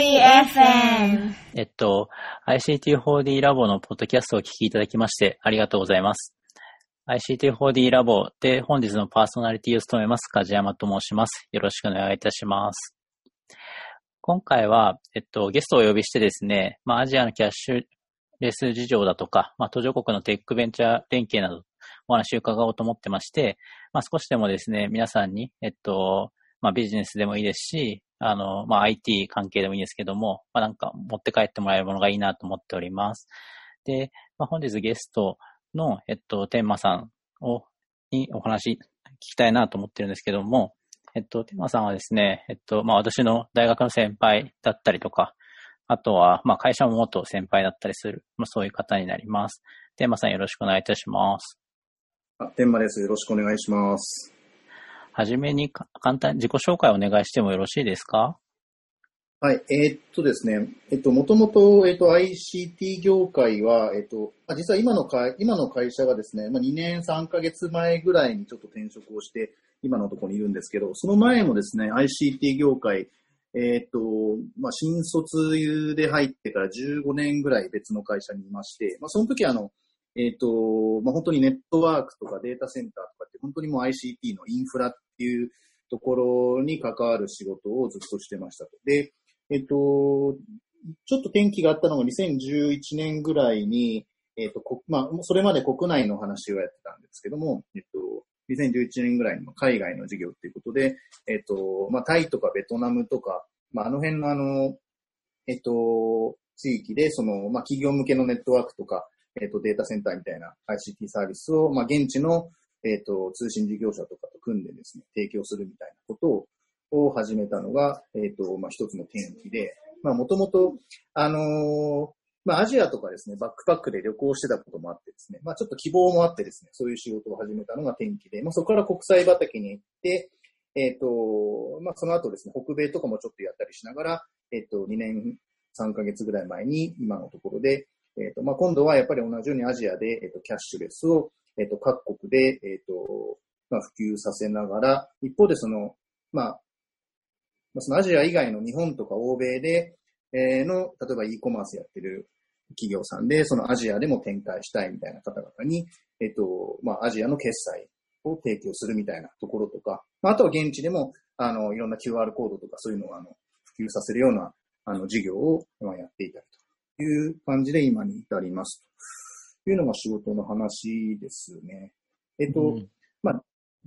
ICT4DFM。ICT4D ラボのポッドキャストを聞きいただきましてありがとうございます。ICT4D ラボで本日のパーソナリティを務めます梶山と申します。よろしくお願いいたします。今回は、ゲストをお呼びしてですね、アジアのキャッシュレス事情だとか、途上国のテックベンチャー連携などお話を伺おうと思ってまして、少しでもですね、皆さんに、ビジネスでもいいですし、IT 関係でもいいですけども、なんか持って帰ってもらえるものがいいなと思っております。で、本日ゲストの、天馬さんにお話聞きたいなと思ってるんですけども、天馬さんはですね、私の大学の先輩だったりとか、あとは、会社も元先輩だったりする、そういう方になります。天馬さんよろしくお願いいたします。天馬です。よろしくお願いします。はじめに簡単に自己紹介をお願いしてもよろしいですか？はい、ですね、もともと、ICT 業界は、実は今の会社がですね、2年3ヶ月前ぐらいにちょっと転職をして、今のところにいるんですけど、その前もですね、ICT 業界、新卒で入ってから15年ぐらい別の会社にいまして、その時本当にネットワークとかデータセンターとかって本当にもう ICT のインフラっていうところに関わる仕事をずっとしてました。で、ちょっと転機があったのが2011年ぐらいに、それまで国内の話をやってたんですけども、2011年ぐらいに海外の事業ということで、タイとかベトナムとか、あの辺の地域で、企業向けのネットワークとか、データセンターみたいな ICT サービスを、現地の、通信事業者とかと組んでですね、提供するみたいなことを始めたのが、一つの転機で、もともと、アジアとかですね、バックパックで旅行してたこともあってですね、ちょっと希望もあってですね、そういう仕事を始めたのが転機で、そこから国際畑に行って、その後ですね、北米とかもちょっとやったりしながら、2年3ヶ月ぐらい前に今のところで、今度はやっぱり同じようにアジアで、キャッシュレスを、各国で、普及させながら、一方でそのアジア以外の日本とか欧米で、例えば e コマースやってる企業さんで、そのアジアでも展開したいみたいな方々に、アジアの決済を提供するみたいなところとか、あとは現地でも、いろんな QR コードとかそういうのを、普及させるような、事業を、やっていたりと。いう感じで今に至りますというのが仕事の話ですね。自己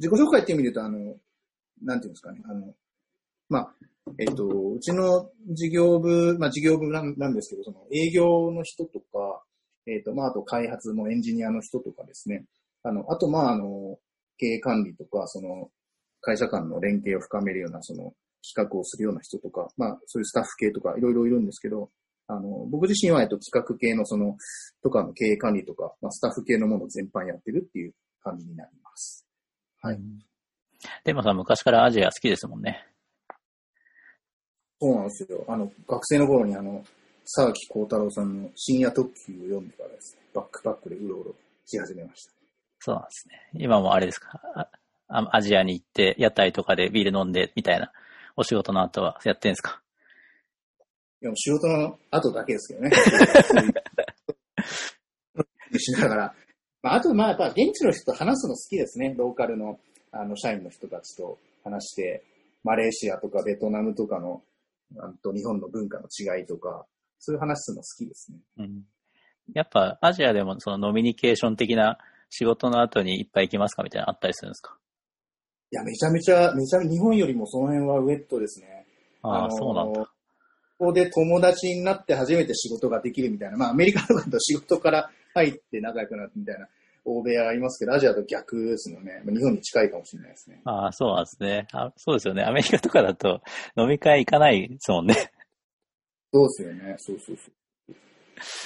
紹介っていう意味で言うとなんていうんですかね。うちの事業部なんですけど、その営業の人とか、あと開発のエンジニアの人とかですね。経営管理とか、会社間の連携を深めるような、企画をするような人とか、そういうスタッフ系とかいろいろいるんですけど、僕自身は、企画系のとかの経営管理とか、スタッフ系のもの全般やってるっていう感じになります。はい。天馬さん、昔からアジア好きですもんね。そうなんですよ。学生の頃に、沢木幸太郎さんの深夜特急を読んでからですね、バックパックでうろうろし始めました。そうなんですね。今もあれですか、アジアに行って、屋台とかでビール飲んで、みたいな、お仕事の後はやってるんですか？いや、仕事の後だけですけどね。しながら。あと、やっぱ現地の人と話すの好きですね。ローカルの、社員の人たちと話して、マレーシアとかベトナムとかの、日本の文化の違いとか、そういう話すの好きですね。うん、やっぱアジアでもノミニケーション的な仕事の後にいっぱい行きますかみたいなのあったりするんですか？いや、めちゃめちゃ日本よりもその辺はウェットですね。そうなんだ。ここで友達になって初めて仕事ができるみたいな、アメリカとかだと仕事から入って仲良くなってみたいな欧米はありますけど、アジアと逆ですよね。日本に近いかもしれないですね。そうなんですね。そうですよね。アメリカとかだと飲み会行かないですもんね。そうですよね。そう。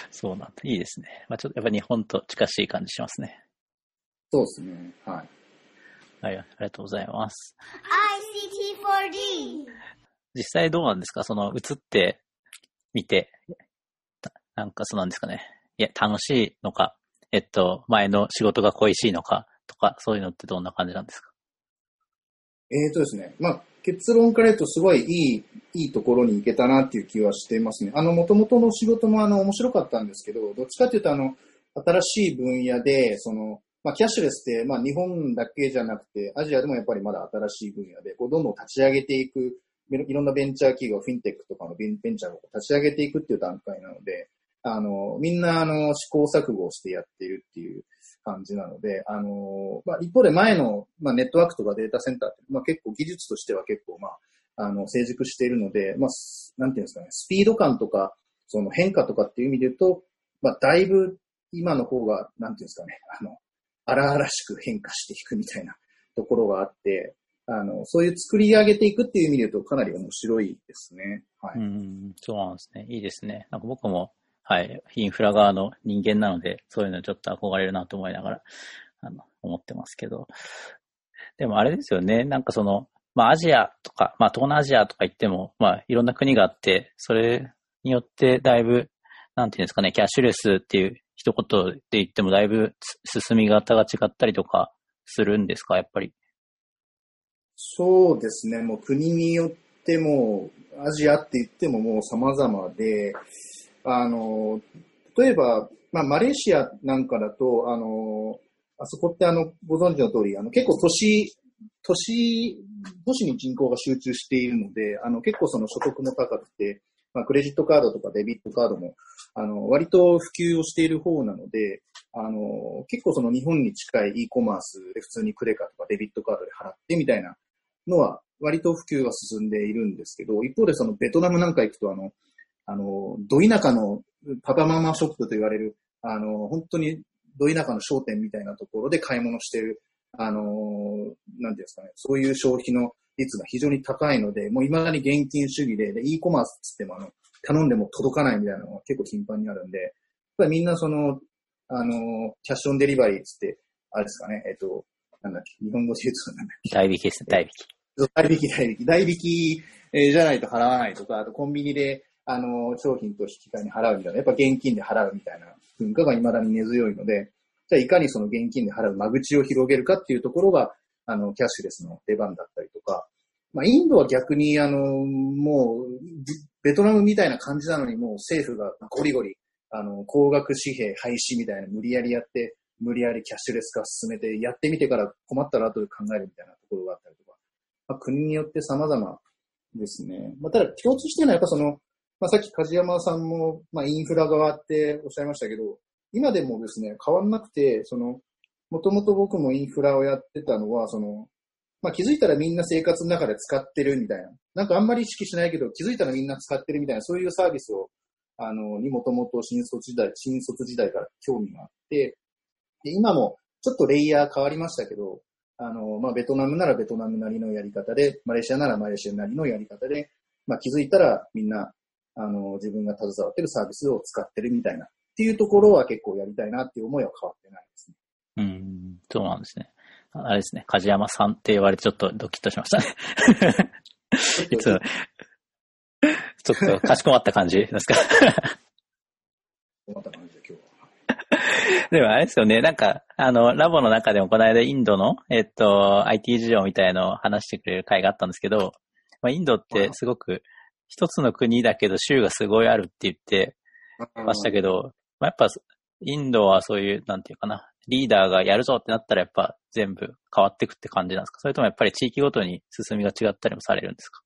そうなんだ。いいですね。ちょっとやっぱ日本と近しい感じしますね。そうですね。はい。はい、ありがとうございます。ICT4D。実際どうなんですか？映ってみて、なんかそうなんですかね。いや、楽しいのか、前の仕事が恋しいのかとか、そういうのってどんな感じなんですか？ですね。結論から言うとすごいいいところに行けたなっていう気はしてますね。元々の仕事も面白かったんですけど、どっちかというと新しい分野で、キャッシュレスって、日本だけじゃなくて、アジアでもやっぱりまだ新しい分野で、どんどん立ち上げていく、いろんなベンチャー企業、フィンテックとかのベンチャーを立ち上げていくっていう段階なので、みんな、試行錯誤をしてやっているっていう感じなので、一方で前の、ネットワークとかデータセンターって、結構技術としては結構、成熟しているので、なんていうんですかね、スピード感とか、変化とかっていう意味で言うと、だいぶ今の方が、なんていうんですかね、荒々しく変化していくみたいなところがあって、そういう作り上げていくっていう意味で言うとかなり面白いですね。はい。そうなんですね。いいですね。なんか僕も、はい、インフラ側の人間なので、そういうのちょっと憧れるなと思いながら、思ってますけど。でもあれですよね。なんかアジアとか、東南アジアとか言っても、いろんな国があって、それによってだいぶ、なんていうんですかね、キャッシュレスっていう一言で言ってもだいぶ進み方が違ったりとかするんですか、やっぱり。そうですね、もう国によっても、アジアって言ってももう様々で、例えば、マレーシアなんかだと、あそこってご存知の通り、結構都市に人口が集中しているので、結構所得も高くて、クレジットカードとかデビットカードも、割と普及をしている方なので、結構日本に近い e コマースで普通にクレカとかデビットカードで払ってみたいなのは、割と普及が進んでいるんですけど、一方でベトナムなんか行くと、ど田舎のパパママショップと言われる、本当にど田舎の商店みたいなところで買い物してる、なんていうんですかね、そういう消費の率が非常に高いので、もう未だに現金主義で e コマースって言っても頼んでも届かないみたいなのが結構頻繁にあるんで、やっぱりみんなキャッシュオンデリバリーつって、あれですかね、なんだっけ、日本語で言うとなんだっけ。代引きですね、代引き。代引きじゃないと払わないとか、あとコンビニで、商品と引き換えに払うみたいな、やっぱ現金で払うみたいな文化が未だに根強いので、じゃあいかに現金で払う間口を広げるかっていうところが、キャッシュレスの出番だったりとか、インドは逆に、もう、ベトナムみたいな感じなのに、もう政府がゴリゴリ、高額紙幣廃止みたいな無理やりやって、無理やりキャッシュレス化進めて、やってみてから困ったら後で考えるみたいなところがあったりとか、国によって様々ですね。ただ共通してるのはやっぱさっき梶山さんも、インフラ側っておっしゃいましたけど、今でもですね、変わんなくて、もともと僕もインフラをやってたのは、気づいたらみんな生活の中で使ってるみたいな、なんかあんまり意識しないけど、気づいたらみんな使ってるみたいな、そういうサービスを、にもともと新卒時代から興味があって、で、今もちょっとレイヤー変わりましたけど、ベトナムならベトナムなりのやり方で、マレーシアならマレーシアなりのやり方で、気づいたらみんな、自分が携わってるサービスを使ってるみたいな、っていうところは結構やりたいなっていう思いは変わってないですね。そうなんですね。あれですね、梶山さんって言われてちょっとドキッとしましたね。いつもちょっとかしこまった感じですか。困った感じで今日は。でもあれですよね、なんかラボの中でもこの間インドのIT 事情みたいのを話してくれる会があったんですけど、インドってすごく一つの国だけど州がすごいあるって言ってましたけど、やっぱインドはそういうなんていうかな、リーダーがやるぞってなったらやっぱ全部変わってくって感じなんですか？それともやっぱり地域ごとに進みが違ったりもされるんですか？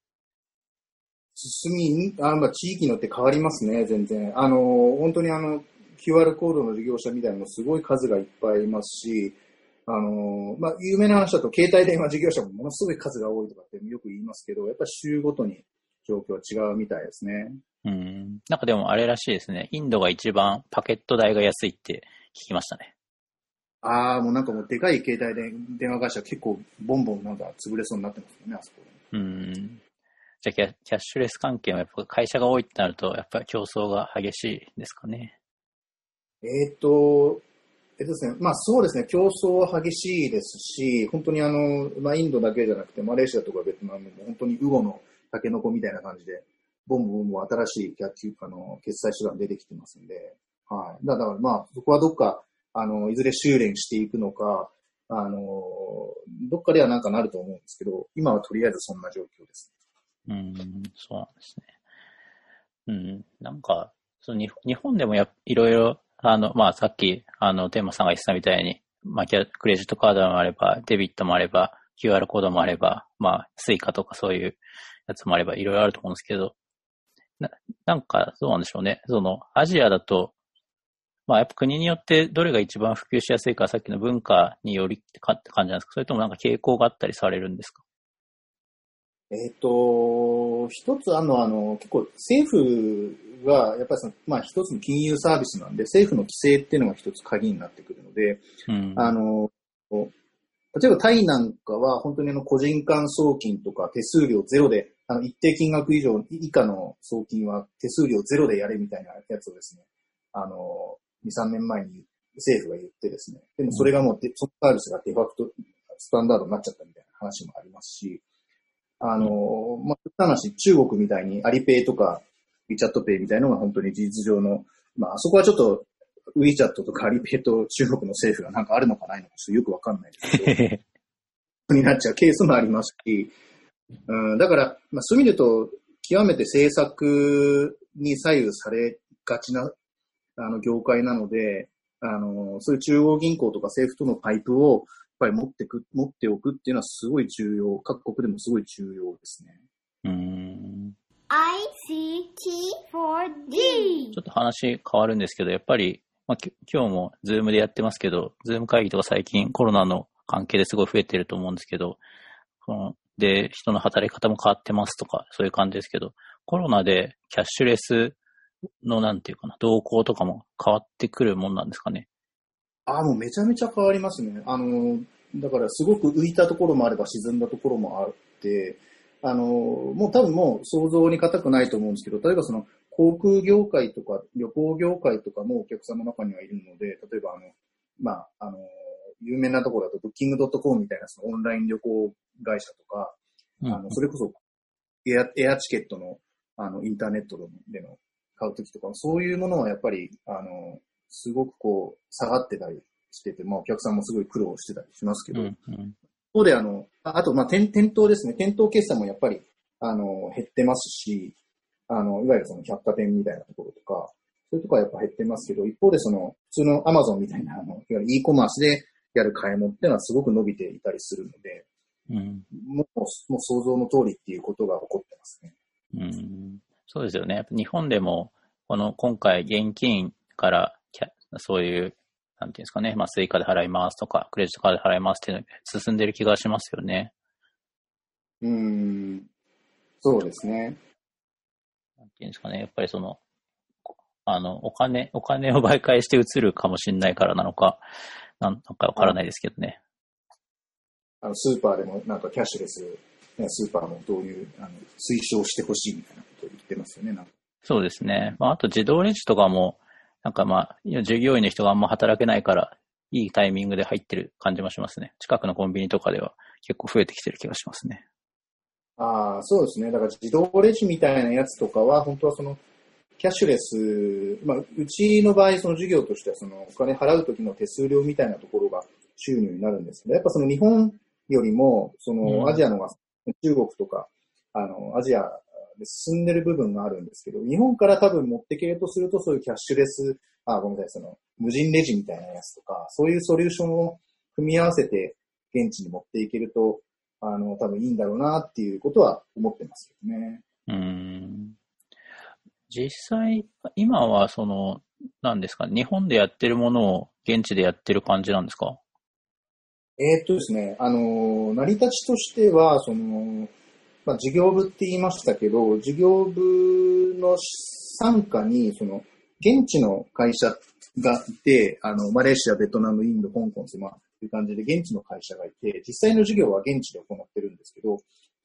地域によって変わりますね、全然。本当にQR コードの事業者みたいなのすごい数がいっぱいいますし、有名な話だと携帯電話事業者もものすごい数が多いとかってよく言いますけど、やっぱり州ごとに状況は違うみたいですね。なんかでもあれらしいですね。インドが一番パケット代が安いって聞きましたね。もうなんかもうでかい携帯電話会社結構ボンボンなんか潰れそうになってますよね、あそこ。じゃあキャッシュレス関係はやっぱ会社が多いってなるとやっぱり競争が激しいですかね。ですね、そうですね、競争は激しいですし、本当にインドだけじゃなくてマレーシアとかベトナムも本当にウゴのタケノコみたいな感じでボンボン新しい決済手段出てきてますんで、はい。だからそこはどっかいずれ修練していくのか、どっかではなんかなると思うんですけど、今はとりあえずそんな状況です。そうなんですね。なんか、その日本でもいろいろ、まあ、さっき、テーマさんが言ってたみたいに、まあ、クレジットカードもあれば、デビットもあれば、QR コードもあれば、まあ、スイカとかそういうやつもあれば、いろいろあると思うんですけど、なんか、どうなんでしょうね。その、アジアだと、まあ、やっぱ国によってどれが一番普及しやすいか、さっきの文化によりって感じなんですか？それともなんか傾向があったりされるんですか？一つ結構政府が、やっぱりその、まあ一つの金融サービスなんで、政府の規制っていうのが一つ鍵になってくるので、例えばタイなんかは本当に個人間送金とか手数料ゼロで、一定金額以上以下の送金は手数料ゼロでやれみたいなやつをですね、2、3年前に政府が言ってですね、でもそれがもうそのサービスがデファクトスタンダードになっちゃったみたいな話もありますし、まあ、話、中国みたいにアリペイとかウィチャットペイみたいなのが本当に事実上の、まあ、あそこはちょっとウィチャットとかアリペイと中国の政府がなんかあるのかないのかちょっとよくわかんないですけど、になっちゃうケースもありますし、だから、まあ、そういう意味で言うと、極めて政策に左右されがちな、業界なので、そういう中央銀行とか政府とのパイプを、やっぱり持っておくっていうのはすごい重要、各国でもすごい重要ですね。ICT4D。ちょっと話変わるんですけど、やっぱり、まあ、今日もズームでやってますけど、ズーム会議とか最近コロナの関係ですごい増えてると思うんですけど、で、人の働き方も変わってますとか、そういう感じですけど、コロナでキャッシュレスのなんていうかな、動向とかも変わってくるもんなんですかね。もうめちゃめちゃ変わりますね。だからすごく浮いたところもあれば沈んだところもあって、もう多分もう想像に難くないと思うんですけど、例えばその航空業界とか旅行業界とかもお客さんの中にはいるので、例えばまあ、有名なところだとブッキング.comみたいなそのオンライン旅行会社とか、それこそエアチケットの、インターネットでの買うときとか、そういうものはやっぱり、すごくこう下がってたりしてて、まあお客さんもすごい苦労してたりしますけど、そうであとまあ店頭ですね、店頭決算もやっぱり減ってますし、いわゆるその百貨店みたいなところとか、そういうとこはやっぱ減ってますけど、一方でその普通の Amazon みたいないわゆる e コマースでやる買い物っていうのはすごく伸びていたりするので、もう想像の通りっていうことが起こってますね。そうですよね。日本でも今回現金からそういう、なんていうんですかね、まあ、スイカで払いますとか、クレジットカードで払いますっていうのが進んでる気がしますよね。そうですね。なんていうんですかね、やっぱりその、お金を媒介して移るかもしれないからなのか、なんかわからないですけどね。スーパーでもなんかキャッシュレス、スーパーもどういう、推奨してほしいみたいなことを言ってますよね、なんか。そうですね。まあ、あと自動レジとかも、なんかまあ、従業員の人があんま働けないから、いいタイミングで入ってる感じもしますね。近くのコンビニとかでは結構増えてきてる気がしますね。そうですね。だから自動レジみたいなやつとかは、本当はその、キャッシュレス、まあ、うちの場合、その事業としては、その、お金払う時の手数料みたいなところが収入になるんですけど、やっぱその日本よりも、その、アジアのが、中国とか、アジアで進んでる部分があるんですけど、日本から多分持ってけるとすると、そういうキャッシュレス、その無人レジみたいなやつとか、そういうソリューションを組み合わせて現地に持っていけると、多分いいんだろうなっていうことは思ってますよね。実際、今はその、何ですか、日本でやってるものを現地でやってる感じなんですか？ですね、成り立ちとしては、その、まあ、事業部って言いましたけど、事業部の傘下に、その、現地の会社がいて、マレーシア、ベトナム、インド、香港という感じで現地の会社がいて、実際の事業は現地で行ってるんですけど、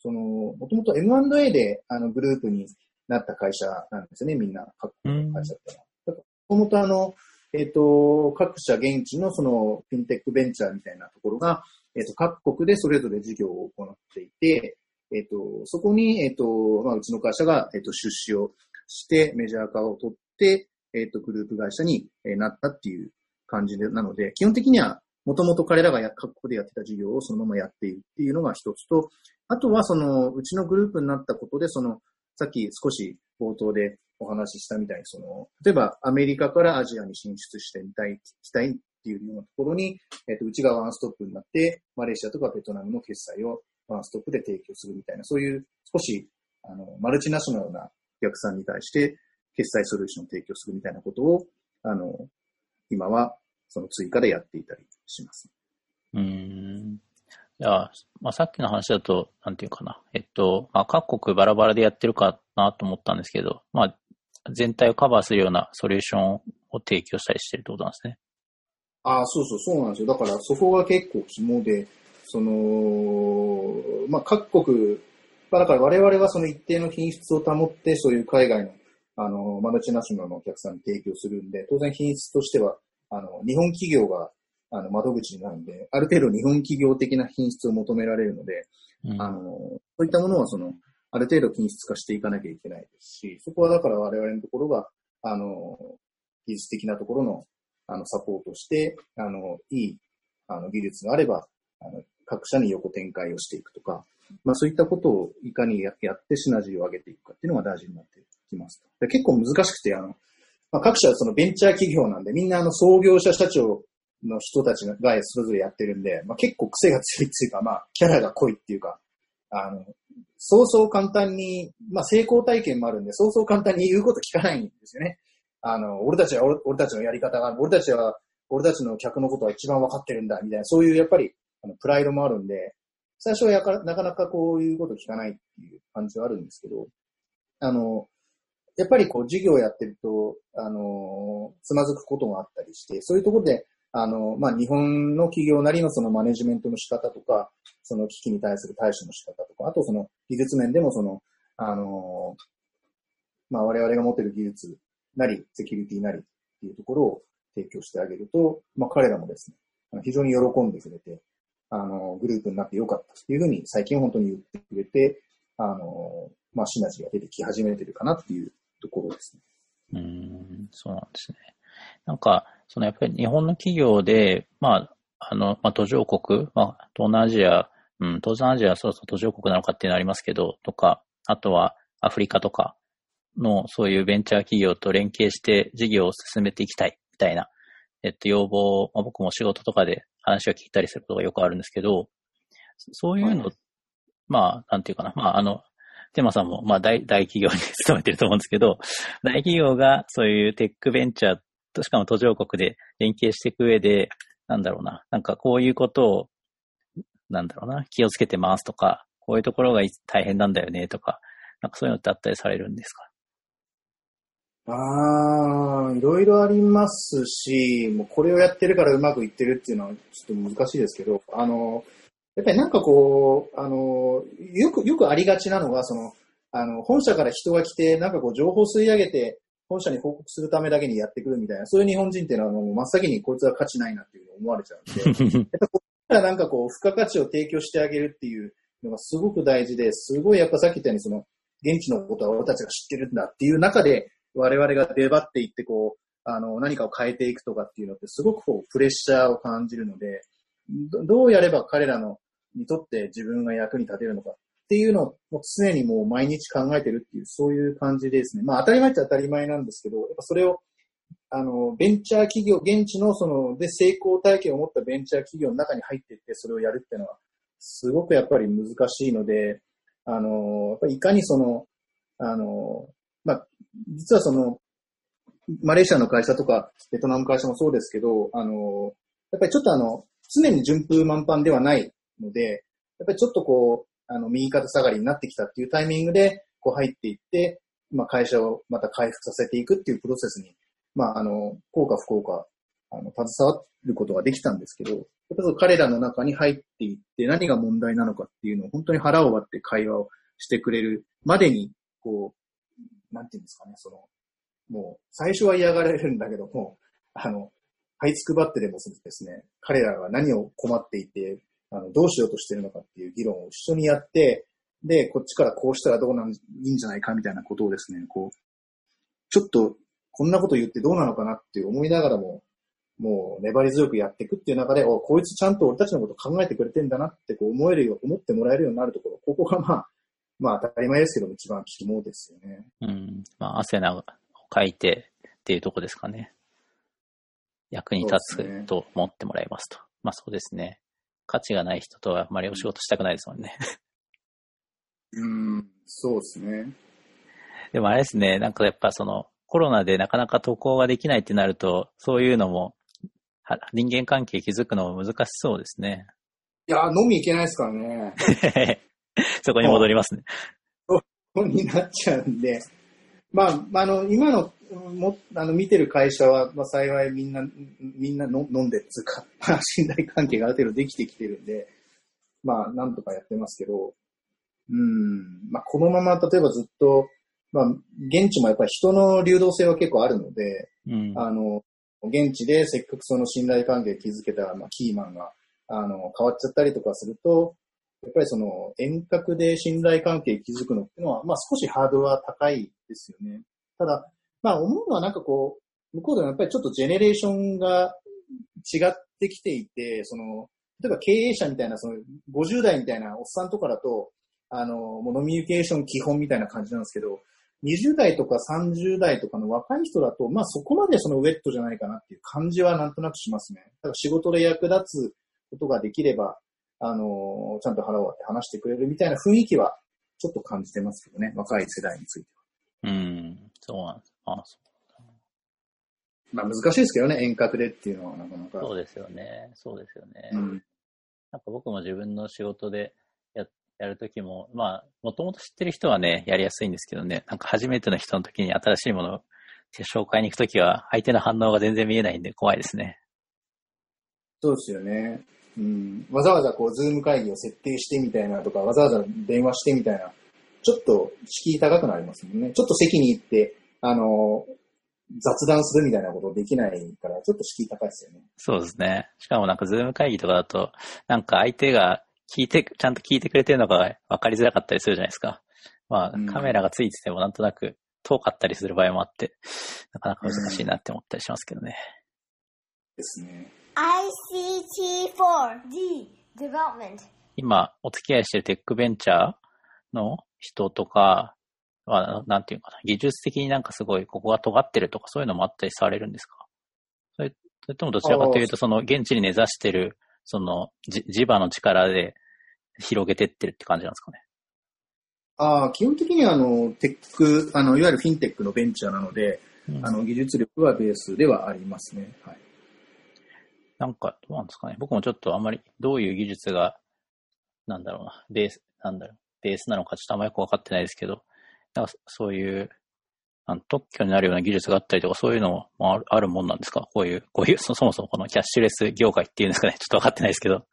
その、もともと M&A で、グループになった会社なんですね、みんな、各国の会社ってのは。もともと各社現地のその、フィンテックベンチャーみたいなところが、各国でそれぞれ事業を行っていて、そこに、まあ、うちの会社が、出資をして、メジャー化を取って、グループ会社になったっていう感じで、なので、基本的には、もともと彼らが過去でやってた事業をそのままやっているっていうのが一つと、あとはそのうちのグループになったことで、そのさっき少し冒頭でお話ししたみたいに、その例えばアメリカからアジアに進出してみたい、来たいっていうようなところに、内側ワンストップになってマレーシアとかベトナムの決済をワンストップで提供するみたいな、そういう少しマルチナショナルなお客さんに対して決済ソリューションを提供するみたいなことを今はその追加でやっていたりします。いや、まあ、さっきの話だとなんていうかな、まあ、各国バラバラでやってるかなと思ったんですけど、まあ全体をカバーするようなソリューションを提供したりしてるってことなんですね。ああ、そうそうそうなんですよ。だからそこが結構肝で、そのまあ各国だから我々はその一定の品質を保ってそういう海外のマルチナショナルのお客さんに提供するんで、当然品質としては日本企業が窓口になるんで、ある程度日本企業的な品質を求められるので、うん、そういったものはそのある程度品質化していかなきゃいけないですし、そこはだから我々のところが技術的なところのサポートしていい技術があれば各社に横展開をしていくとか。まあそういったことをいかにやってシナジーを上げていくかっていうのが大事になってきます。で結構難しくて、まあ、各社はそのベンチャー企業なんで、みんな創業者社長の人たちがそれぞれやってるんで、まあ結構癖が強いっていうか、まあキャラが濃いっていうか、そうそう簡単に、まあ成功体験もあるんで、そうそう簡単に言うこと聞かないんですよね。俺たちのやり方が、俺たちの客のことは一番わかってるんだ、みたいな、そういうやっぱりプライドもあるんで、最初はなかなかこういうこと聞かないっていう感じはあるんですけど、やっぱりこう事業をやってると、つまずくこともあったりして、そういうところで、まあ、日本の企業なりのそのマネジメントの仕方とか、その危機に対する対処の仕方とか、あとその技術面でもその、まあ、我々が持っている技術なり、セキュリティなりっていうところを提供してあげると、まあ、彼らもですね、非常に喜んでくれて、グループになってよかったというふうに最近本当に言ってくれて、まあ、シナジーが出てき始めてるかなっていうところですね。そうなんですね。なんか、そのやっぱり日本の企業で、まあ、まあ、途上国、まあ、東南アジアはそろそろ途上国なのかっていうのありますけど、とか、あとはアフリカとかのそういうベンチャー企業と連携して事業を進めていきたいみたいな、要望を、まあ、僕も仕事とかで話を聞いたりすることがよくあるんですけど、そういうの、はい、まあ、なんていうかな、まあ、テマさんも、まあ、大企業に勤めてると思うんですけど、大企業がそういうテックベンチャーと、しかも途上国で連携していく上で、なんだろうな、なんかこういうことを、なんだろうな、気をつけてますとか、こういうところが大変なんだよねとか、なんかそういうのってあったりされるんですか？ああ、いろいろありますし、もうこれをやってるからうまくいってるっていうのはちょっと難しいですけど、やっぱりなんかこう、よくありがちなのが、その、本社から人が来て、なんかこう情報吸い上げて、本社に報告するためだけにやってくるみたいな、そういう日本人っていうのはもう真っ先にこいつは価値ないなっていうのを思われちゃうんで、やっぱこっからなんかこう、付加価値を提供してあげるっていうのがすごく大事で、すごいやっぱさっき言ったようにその、現地のことは俺たちが知ってるんだっていう中で、我々が出張っていってこう、何かを変えていくとかっていうのってすごくこう、プレッシャーを感じるので、どうやれば彼らにとって自分が役に立てるのかっていうのを常にもう毎日考えてるっていう、そういう感じですね。まあ当たり前っちゃ当たり前なんですけど、やっぱそれを、ベンチャー企業、現地のその、で成功体験を持ったベンチャー企業の中に入っていってそれをやるっていうのは、すごくやっぱり難しいので、やっぱりいかにその、まあ、実はその、マレーシアの会社とか、ベトナムの会社もそうですけど、やっぱりちょっと常に順風満帆ではないので、やっぱりちょっとこう、右肩下がりになってきたっていうタイミングで、こう入っていって、まあ会社をまた回復させていくっていうプロセスに、まあ効果不効果、携わることができたんですけど、やっぱり彼らの中に入っていって何が問題なのかっていうのを本当に腹を割って会話をしてくれるまでに、こう、なんていうんですかね、その、もう、最初は嫌がられるんだけども、はいつくばってでもですね、彼らが何を困っていて、どうしようとしてるのかっていう議論を一緒にやって、で、こっちからこうしたらどうなん、いいんじゃないかみたいなことをですね、こう、ちょっと、こんなこと言ってどうなのかなって思いながらも、もう粘り強くやっていくっていう中で、こいつちゃんと俺たちのこと考えてくれてんだなってこう思えるよ、思ってもらえるようになるところ、ここがまあ当たり前ですけども一番肝ですよね。うん。まあ汗をかいてっていうとこですかね。役に立つと思ってもらえますと。まあそうですね。価値がない人とはあまりお仕事したくないですもんね。うん、そうですね。でもあれですね、なんかやっぱそのコロナでなかなか渡航ができないってなると、そういうのも、人間関係築くのも難しそうですね。いや、飲み行けないですからね。そこに戻りますね。そこになっちゃうんで。今の、見てる会社は、幸いみんな飲んでつうか、信頼関係がある程度できてきてるんで、なんとかやってますけど、このまま、例えばずっと、現地もやっぱり人の流動性は結構あるので、現地でせっかくその信頼関係築けた、キーマンが、変わっちゃったりとかすると、やっぱりその遠隔で信頼関係築くのってのは、少しハードルは高いですよね。ただ、思うのはなんかこう、向こうでもやっぱりちょっとジェネレーションが違ってきていて、その、例えば経営者みたいな、その50代みたいなおっさんとかだと、もう飲みニケーション基本みたいな感じなんですけど、20代とか30代とかの若い人だと、そこまでそのウェットじゃないかなっていう感じはなんとなくしますね。だから仕事で役立つことができれば、ちゃんと腹を割って話してくれるみたいな雰囲気はちょっと感じてますけどね、若い世代については。そうなんです。難しいですけどね、遠隔でっていうのはなかなか。そうですよね、そうですよね。なんか僕も自分の仕事でやるときも、もともと知ってる人はね、やりやすいんですけどね、なんか初めての人のときに新しいものを紹介に行くときは、相手の反応が全然見えないんで怖いですね。そうですよね。わざわざこう、ズーム会議を設定してみたいなとか、わざわざ電話してみたいな、ちょっと敷居高くなりますもんね。ちょっと席に行って、雑談するみたいなことできないから、ちょっと敷居高いですよね。そうですね。しかもなんか、ズーム会議とかだと、なんか相手が、ちゃんと聞いてくれてるのが分かりづらかったりするじゃないですか。カメラがついててもなんとなく遠かったりする場合もあって、なかなか難しいなって思ったりしますけどね。ですね。ICT4D Development。今、お付き合いしてるテックベンチャーの人とかは、なんていうかな、技術的になんかすごいここが尖ってるとかそういうのもあったりされるんですか？それともどちらかというと、その現地に根ざしてるその磁場の力で広げてってるって感じなんですかね。基本的にはテック、いわゆるフィンテックのベンチャーなので、技術力はベースではありますね。はい。なんかどうなんですかね。僕もちょっとあんまりどういう技術がベースなのかちょっとあんまりよく分かってないですけど、なんかそういう特許になるような技術があったりとか、そういうのもあるもんなんですか？こういう、そもそもこのキャッシュレス業界っていうんですかね、ちょっと分かってないですけど。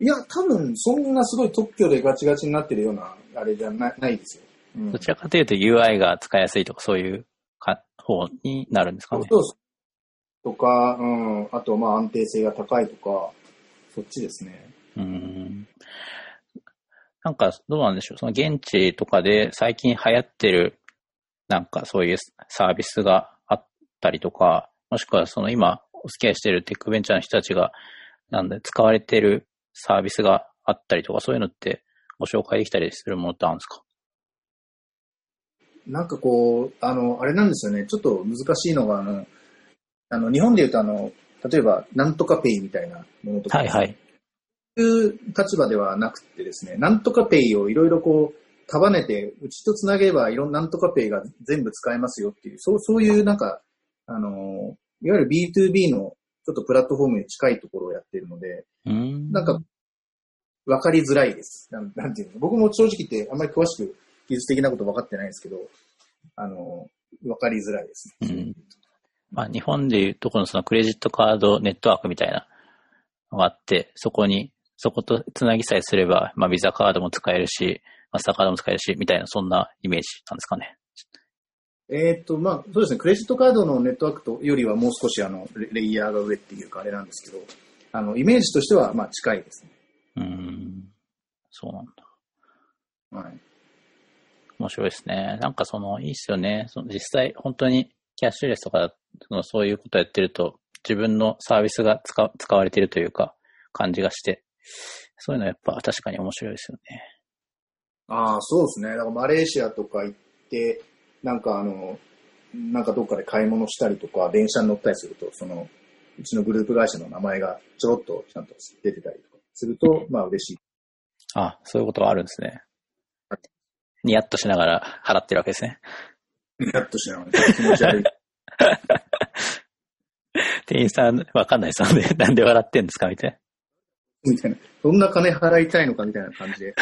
いや、多分、そんなすごい特許でガチガチになってるような、あれじゃないですよ。どちらかというと UI が使いやすいとか、そういう方になるんですかね。そうです。とか、あと、安定性が高いとか、そっちですね。なんかどうなんでしょう。その現地とかで最近流行ってるなんかそういうサービスがあったりとか、もしくはその今お付き合いしてるテックベンチャーの人たちが使われてるサービスがあったりとか、そういうのってご紹介できたりするものってあるんですか？なんかこうあれなんですよね。ちょっと難しいのが日本でいうと例えばなんとかペイみたいなものとか。はいはい。いう立場ではなくてですね、なんとかペイをいろいろこう束ねてうちとつなげばいろんななんとかペイが全部使えますよっていう、そういうなんかいわゆる B2B のちょっとプラットフォームに近いところをやっているので、なんかわかりづらいです。なんていうの、僕も正直言ってあんまり詳しく技術的なこと分かってないんですけど、わかりづらいですね。日本でいうとこのそのクレジットカードネットワークみたいなのがあって、そことつなぎさえすれば、ビザカードも使えるし、マスターカードも使えるし、みたいな、そんなイメージなんですかね。そうですね、クレジットカードのネットワークとよりはもう少し、レイヤーが上っていうか、あれなんですけど、イメージとしては、近いですね。そうなんだ。はい。面白いですね。なんかいいっすよね。実際、本当にキャッシュレスとかそういうことをやってると、自分のサービスが使われてるというか、感じがして、そういうのはやっぱ確かに面白いですよね。ああ、そうですね。だからマレーシアとか行って、なんかどっかで買い物したりとか、電車に乗ったりすると、その、うちのグループ会社の名前がちょろっとちゃんと出てたりとかすると、まあ嬉しい。あ、そういうことがあるんですね。ニヤッとしながら払ってるわけですね。ニヤッとしながら、気持ち悪い。店員さん、わかんないですよね。なんで笑ってんですかみたいな。みたいな。どんな金払いたいのかみたいな感じで。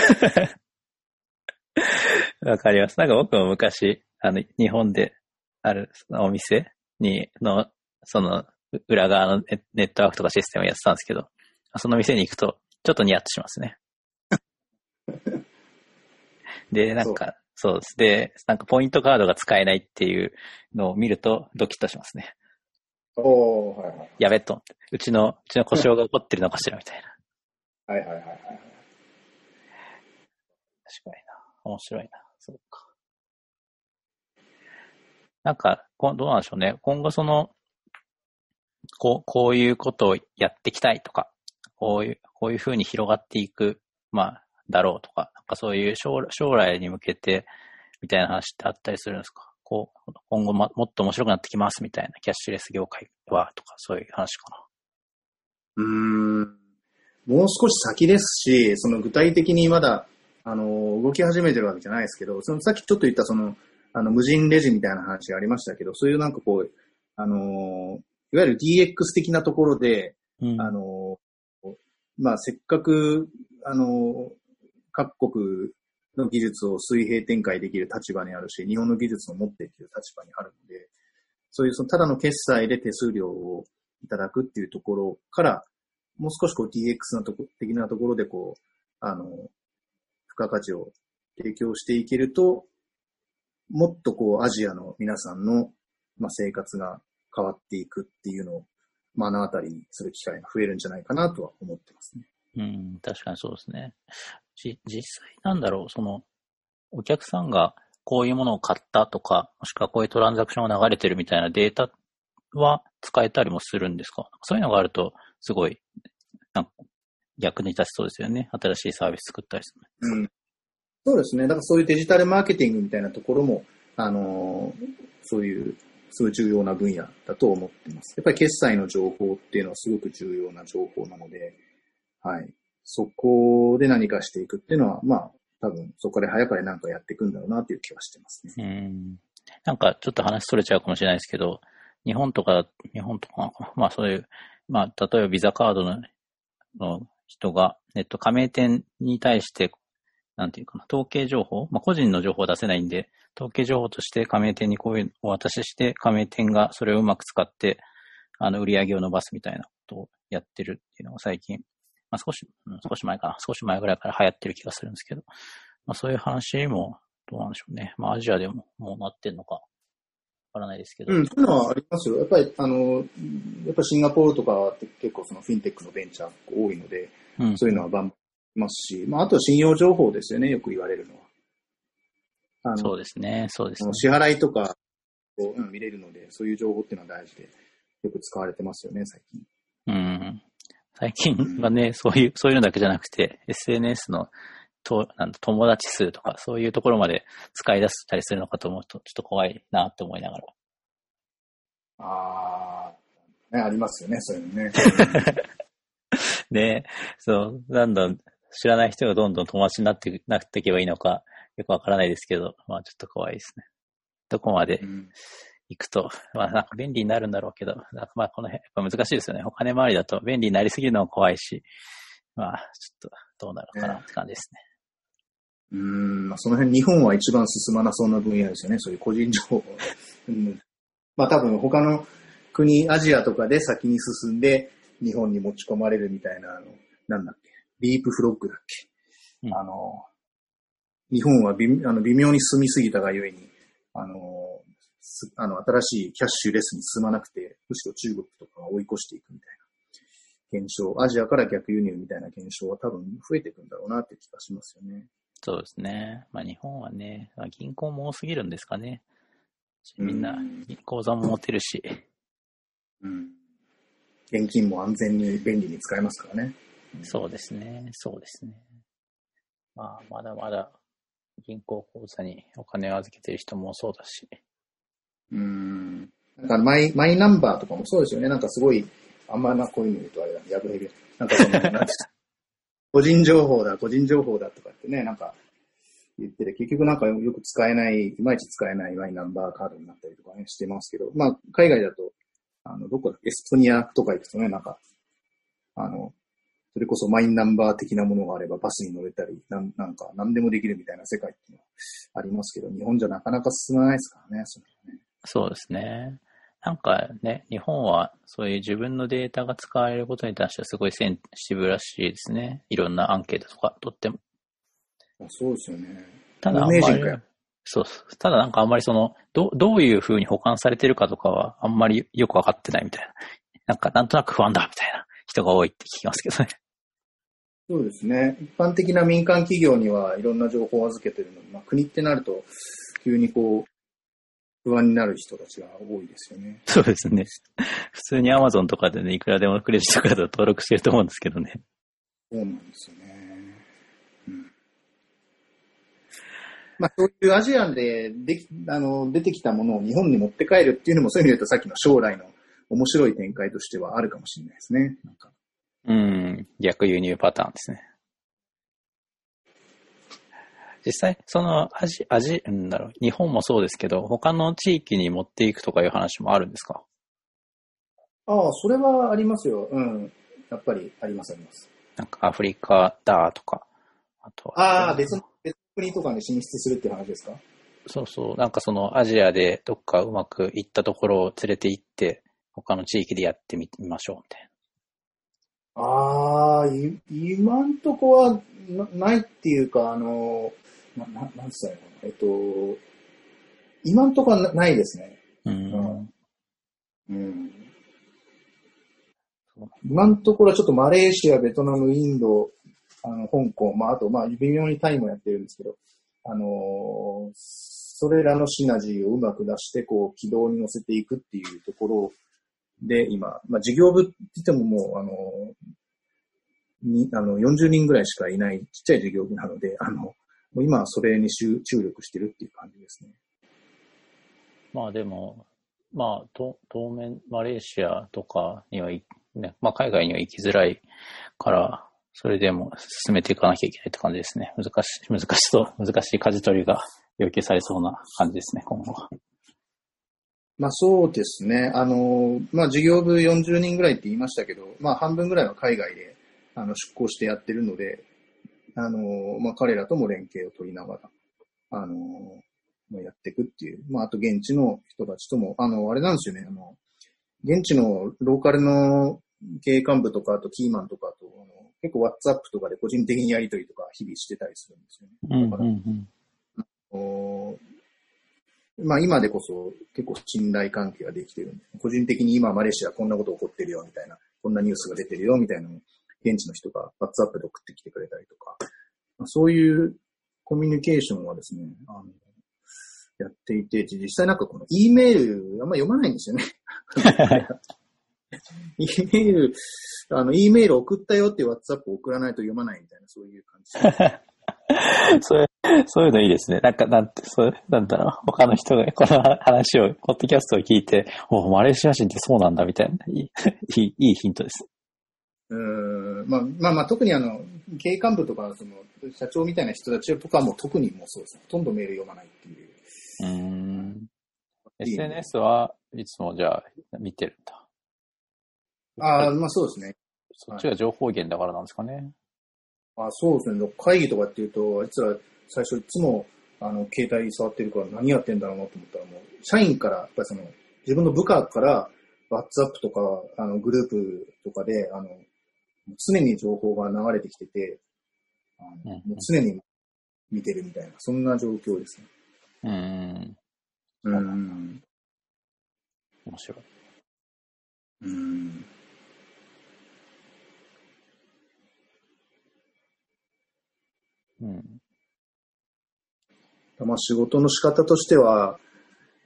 わかります。なんか僕も昔、日本であるお店に、の、その、裏側のネットワークとかシステムをやってたんですけど、その店に行くと、ちょっとニヤッとしますね。で、なんか、そうです。で、なんかポイントカードが使えないっていうのを見ると、ドキッとしますね。おー、はいはい。やべっと。うちの故障が起こってるのかしらみたいな。はいはいはいはい。確かにな。面白いな。そうか。なんか、どうなんでしょうね。今後その、こういうことをやっていきたいとか、こういう風に広がっていく、まあ、だろうとか、なんかそういう将来に向けて、みたいな話ってあったりするんですか？今後もっと面白くなってきますみたいな、キャッシュレス業界はとか、そういう話かな。もう少し先ですし、その具体的にまだ、動き始めてるわけじゃないですけど、そのさっきちょっと言ったその、無人レジみたいな話がありましたけど、そういうなんかこう、いわゆる DX 的なところで、うん、まあ、せっかく、各国の技術を水平展開できる立場にあるし、日本の技術を持っている立場にあるので、そういうそのただの決済で手数料をいただくっていうところから、もう少しこう DX の的なところでこう、付加価値を提供していけると、もっとこうアジアの皆さんの、まあ、生活が変わっていくっていうのを目の当たりにする機会が増えるんじゃないかなとは思ってますね。うん、確かにそうですね。実際なんだろう、その、お客さんがこういうものを買ったとか、もしくはこういうトランザクションが流れてるみたいなデータは使えたりもするんですか？そういうのがあると、すごい、なんか役に立ちそうですよね。新しいサービス作ったりする。うん。そうですね。だからそういうデジタルマーケティングみたいなところも、そういう、すごい重要な分野だと思ってます。やっぱり決済の情報っていうのはすごく重要な情報なので、はい。そこで何かしていくっていうのは、まあ、多分、そこで早く何かやっていくんだろうなっていう気はしてますね。なんか、ちょっと話逸れちゃうかもしれないですけど、日本とか、まあそういう、まあ、例えばビザカードの人が、加盟店に対して、なんていうかな、統計情報、まあ個人の情報を出せないんで、統計情報として加盟店にこういうのをお渡しして、加盟店がそれをうまく使って、売り上げを伸ばすみたいなことをやってるっていうのを最近、まあ、少し前ぐらいから流行ってる気がするんですけど、まあ、そういう話もどうなんでしょうね。まあ、アジアでももうなってんのか、わからないですけど。うん、そういうのはありますよ。やっぱり、シンガポールとかって結構そのフィンテックのベンチャー多いので、うん、そういうのはバンバンいますし、まあ、あとは信用情報ですよね、よく言われるのは。そうですね。支払いとかを、見れるので、そういう情報っていうのは大事で、よく使われてますよね、最近。うん。最近はね、そういうのだけじゃなくて、SNS の友達数とか、そういうところまで使い出したりするのかと思うと、ちょっと怖いなって思いながら。ありますよね、そういうのね。ね、そう、だんだん知らない人がどんどん友達になっていけばいいのか、よくわからないですけど、まあちょっと怖いですね。どこまで行くと、まあなんか便利になるんだろうけど、なんかまあこの辺やっぱ難しいですよね。お金回りだと便利になりすぎるのも怖いし、まあちょっとどうなるかなって感じですね。まあその辺日本は一番進まなそうな分野ですよね。そういう個人情報。まあ多分他の国、アジアとかで先に進んで日本に持ち込まれるみたいななんだっけ、リープフロッグだっけ。うん、日本は微妙に進みすぎたがゆえに新しいキャッシュレスに進まなくて、むしろ中国とかが追い越していくみたいな現象、アジアから逆輸入みたいな現象は多分増えていくんだろうなって気がしますよね。そうですね。まあ日本はね、銀行も多すぎるんですかね。みんな口座も持てるし、うん、現金も安全に便利に使えますからね。そうですね、そうですね。まあ、まだまだ銀行口座にお金を預けてる人もそうだし。なんかマイナンバーとかもそうですよね。なんかすごい、あんまなこういうの言うとあれだね、やぶへび。なんかその、個人情報だとかってね、なんか言ってて、結局なんかよく使えない、いまいち使えないマイナンバーカードになったりとかね、してますけど、まあ、海外だと、どこだっけ、エストニアとか行くとね、なんか、それこそマイナンバー的なものがあればバスに乗れたり、なんか何でもできるみたいな世界っていうのはありますけど、日本じゃなかなか進まないですからね、それはね。そうですね。なんかね、日本はそういう自分のデータが使われることに対してはすごいセンシティブらしいですね。いろんなアンケートとか取っても。そうですよね。ただあんまり、そうそう。ただなんかあんまりその、どういう風に保管されてるかとかはあんまりよくわかってないみたいな。なんかなんとなく不安だみたいな人が多いって聞きますけどね。そうですね。一般的な民間企業にはいろんな情報を預けてるのに、まあ、国ってなると急にこう不安になる人たちが多いですよね。そうですね。普通に Amazon とかでね、いくらでもクレジットカード登録してると思うんですけどね。そうなんですよね。うん、まあそういうアジアで出てきたものを日本に持って帰るっていうのもそういう意味で言うとさっきの将来の面白い展開としてはあるかもしれないですね。なんか逆輸入パターンですね。実際、その日本もそうですけど、他の地域に持っていくとかいう話もあるんですか？ああ、それはありますよ。うん。やっぱりあります。なんかアフリカだとか、あとは。ああ、別の国とかに進出するって話ですか？そうそう。なんかそのアジアでどっかうまくいったところを連れて行って、他の地域でやってみましょうみたいな。ああ、今んとこはないっていうか、なんつったらいいのかな。今んとこはないですね。今んところはちょっとマレーシア、ベトナム、インド、香港、まあ、あと、まあ、微妙にタイもやってるんですけど、それらのシナジーをうまく出して、こう、軌道に乗せていくっていうところを、で、今、まあ、事業部って言ってももう、40人ぐらいしかいないちっちゃい事業部なので、もう今はそれに注力してるっていう感じですね。まあでも、まあ、当面、マレーシアとかには、ね、まあ海外には行きづらいから、それでも進めていかなきゃいけないって感じですね。難しい舵取りが要求されそうな感じですね、今後は。まあそうですね。まあ事業部40人ぐらいって言いましたけど、まあ半分ぐらいは海外で出向してやってるので、まあ彼らとも連携を取りながら、やっていくっていう。まああと現地の人たちとも、あれなんですよね。現地のローカルの経営幹部とか、あとキーマンとかと、結構 WhatsApp とかで個人的にやりとりとか日々してたりするんですよね。だからまあ今でこそ結構信頼関係ができてるんで、個人的に今マレーシアこんなこと起こってるよみたいな、こんなニュースが出てるよみたいなのを現地の人がWhatsAppで送ってきてくれたりとか、そういうコミュニケーションはですね、やっていて、実際なんかこの E メールあんま読まないんですよね。E メール送ったよって WhatsApp 送らないと読まないみたいな、そういう感じ。そういうのいいですね。なんか、なんだろう。他の人がこの話を、ポッドキャストを聞いて、おマレーシア人ってそうなんだ、みたいな。いいヒントです。まあ、特に経営幹部とか、その、社長みたいな人たちとかも特にもうそうです。ほとんどメール読まないっていう。SNS はいつもじゃあ、見てるんだ。ああ、まあそうですね。そっちが情報源だからなんですかね。あ、そうですね。会議とかっていうと、あいつら最初いつも携帯触ってるから何やってんだろうなと思ったら、もう社員から、やっぱりその自分の部下から、WhatsApp とかグループとかで常に情報が流れてきてて、もう常に見てるみたいな、そんな状況ですね。面白い。まあ、仕事の仕方としては、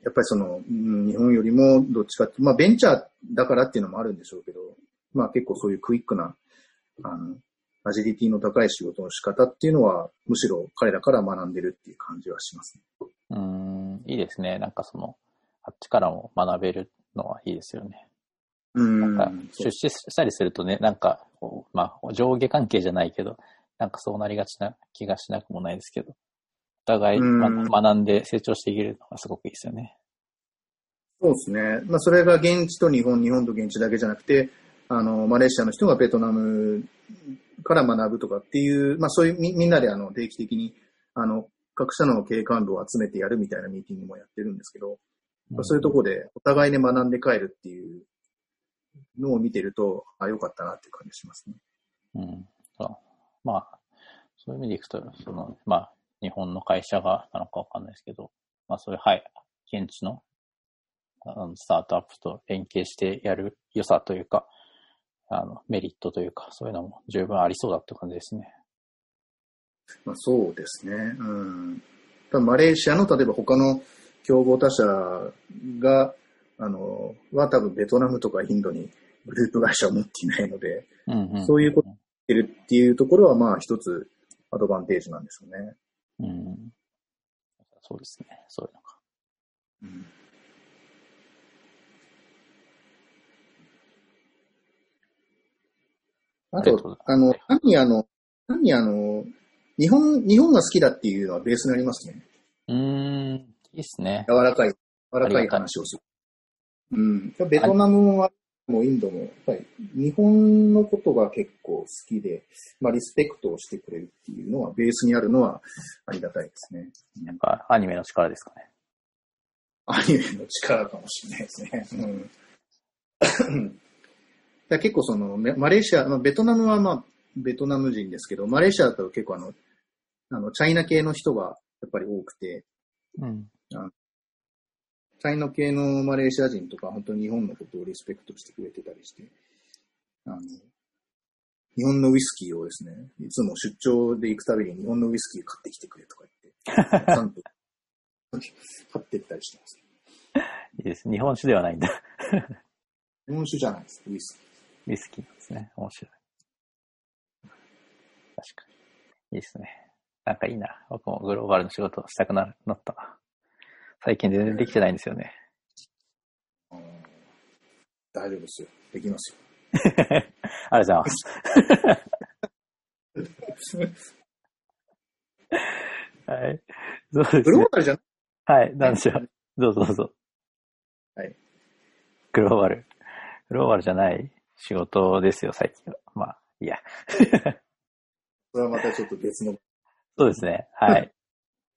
やっぱりその、日本よりもどっちかって、まあベンチャーだからっていうのもあるんでしょうけど、まあ結構そういうクイックな、アジリティの高い仕事の仕方っていうのは、むしろ彼らから学んでるっていう感じはしますね。いいですね。なんかその、あっちからも学べるのはいいですよね。なんか出資したりするとね、なんか、まあ上下関係じゃないけど、なんかそうなりがちな気がしなくもないですけど、お互い学んで成長していけるのがすごくいいですよね。そうですね。まあそれが現地と日本と現地だけじゃなくて、マレーシアの人がベトナムから学ぶとかっていう、まあそういうみんなで定期的に、各社の経営幹部を集めてやるみたいなミーティングもやってるんですけど、そういうところでお互いで学んで帰るっていうのを見てると、あ、よかったなっていう感じしますね。まあ、そういう意味でいくと、その、まあ、日本の会社がなのかわかんないですけど、まあ、そういう、現地の、スタートアップと連携してやる良さというか、メリットというか、そういうのも十分ありそうだって感じですね。まあ、そうですね。マレーシアの、例えば他の競合他社が、多分ベトナムとかインドにグループ会社を持っていないので、そういうことをしてるっていうところは、まあ一つアドバンテージなんでしょうね。そうですね。そういうのか。あと、日本が好きだっていうのはベースになりますね。いいですね。柔らかい話をする。ベトナムもインドも、やっぱり日本のことが結構好きで、まあリスペクトをしてくれるっていうのは、ベースにあるのはありがたいですね。なんかアニメの力ですかね。アニメの力かもしれないですね。だ結構その、マレーシア、ベトナムはまあ、ベトナム人ですけど、マレーシアだと結構チャイナ系の人がやっぱり多くて、チャイナ系のマレーシア人とか、本当に日本のことをリスペクトしてくれてたりして、日本のウイスキーをですね、いつも出張で行くたびに日本のウイスキー買ってきてくれとか言って、ちゃんと買ってったりしてます。いいです。日本酒ではないんだ。日本酒じゃないです。ウイスキー。ウイスキーなんですね。面白い。確かに。いいですね。なんかいいな。僕もグローバルの仕事をしたくなったな。最近全然できてないんですよね。大丈夫ですよ。できますよ。ありがとうございます。はい。そうですね。グローバルじゃない？はい。なんでしょう。どうぞ。はい。グローバルじゃない仕事ですよ、最近は。まあ、いや。それはまたちょっと別の。そうですね。はい。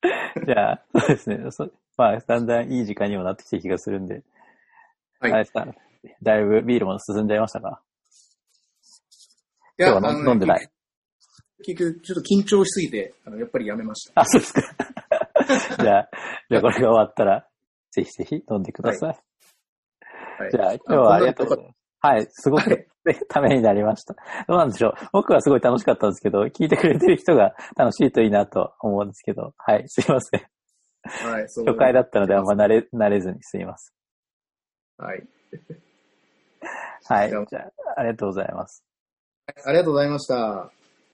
じゃあ、そうですね。まあ、だんだんいい時間にもなってきてる気がするんで。はい。だいぶビールも進んじゃいましたか？いや、今日は飲んでない。結局、ちょっと緊張しすぎて、やっぱりやめました。あ、そうですか。じゃあこれが終わったら、ぜひぜひ飲んでください。はい、じゃあ、今日はありがとうございます。はい、すごくためになりました。どうなんでしょう。僕はすごい楽しかったんですけど、聞いてくれてる人が楽しいといいなと思うんですけど、はい、すいません。はい、そうです。初回だったのであんま慣れずにすいません。はい。はい、じゃあ、ありがとうございます。ありがとうございました。